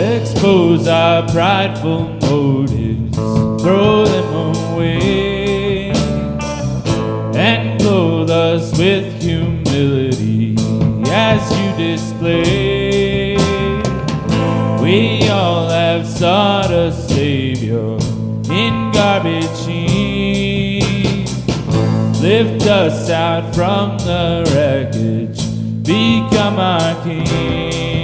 Expose our prideful motives, throw them away, and clothe us with humility as you display. We all have sought a Savior in garbage heap. Lift us out from the wreckage, become our King.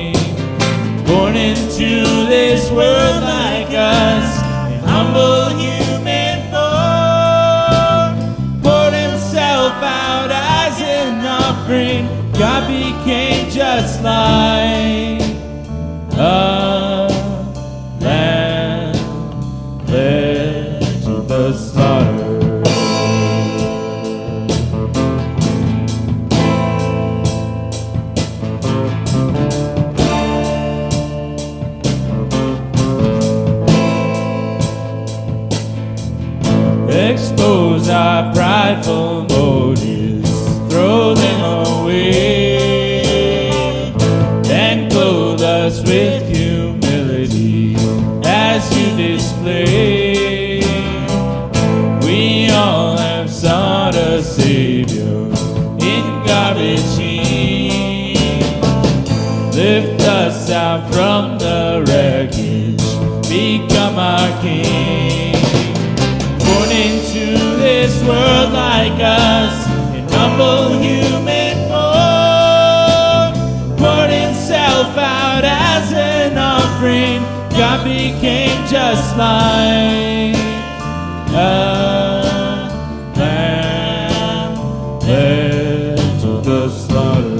Born into this world like us, an humble human form, poured himself out as an offering. God became just like a lamb led to the slaughter. Expose our prideful motives, throw them away, and clothe us with humility as you display. We all have sought a Savior in garbage heaps. Lift us out from the wreckage, become our King. Into this world like us, an humble human form, poured himself out as an offering. God became just like a lamb led to the slaughter.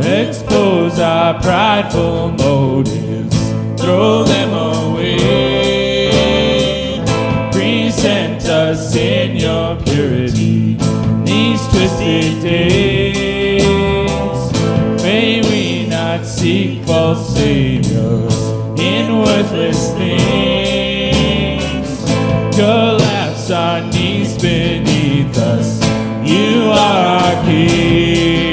Expose our prideful motives, throw them away. Present us in your purity, these twisted days. May we not seek false saviors in worthless things. Collapse our knees beneath us, you are our King.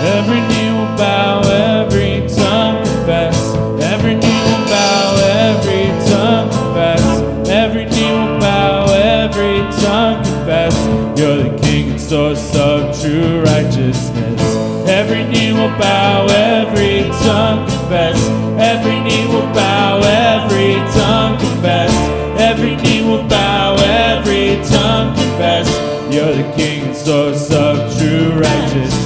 Every knee will bow, every tongue confess. Every knee will bow, every tongue confess. Every knee will bow, every tongue confess. You're the King and source of true righteousness. Every knee will bow, every tongue confess. Every knee will bow, every tongue confess. Every knee will bow, every tongue confess. You're the King and source of true righteousness.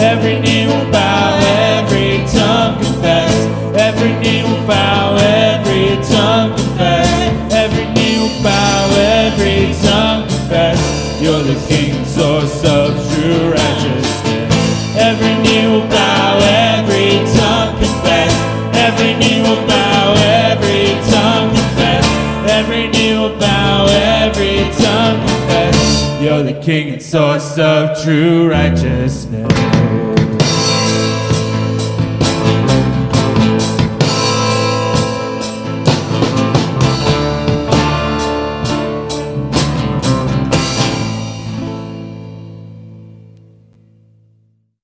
Every knee will bow, every tongue confess. Every knee will bow, every tongue confess. Every knee will bow, every tongue confess. You're the King, source of true righteousness. Every knee will bow, every tongue confess. Every knee will bow, every tongue confess. Every knee will bow, every tongue confess. You're the King and source of true righteousness.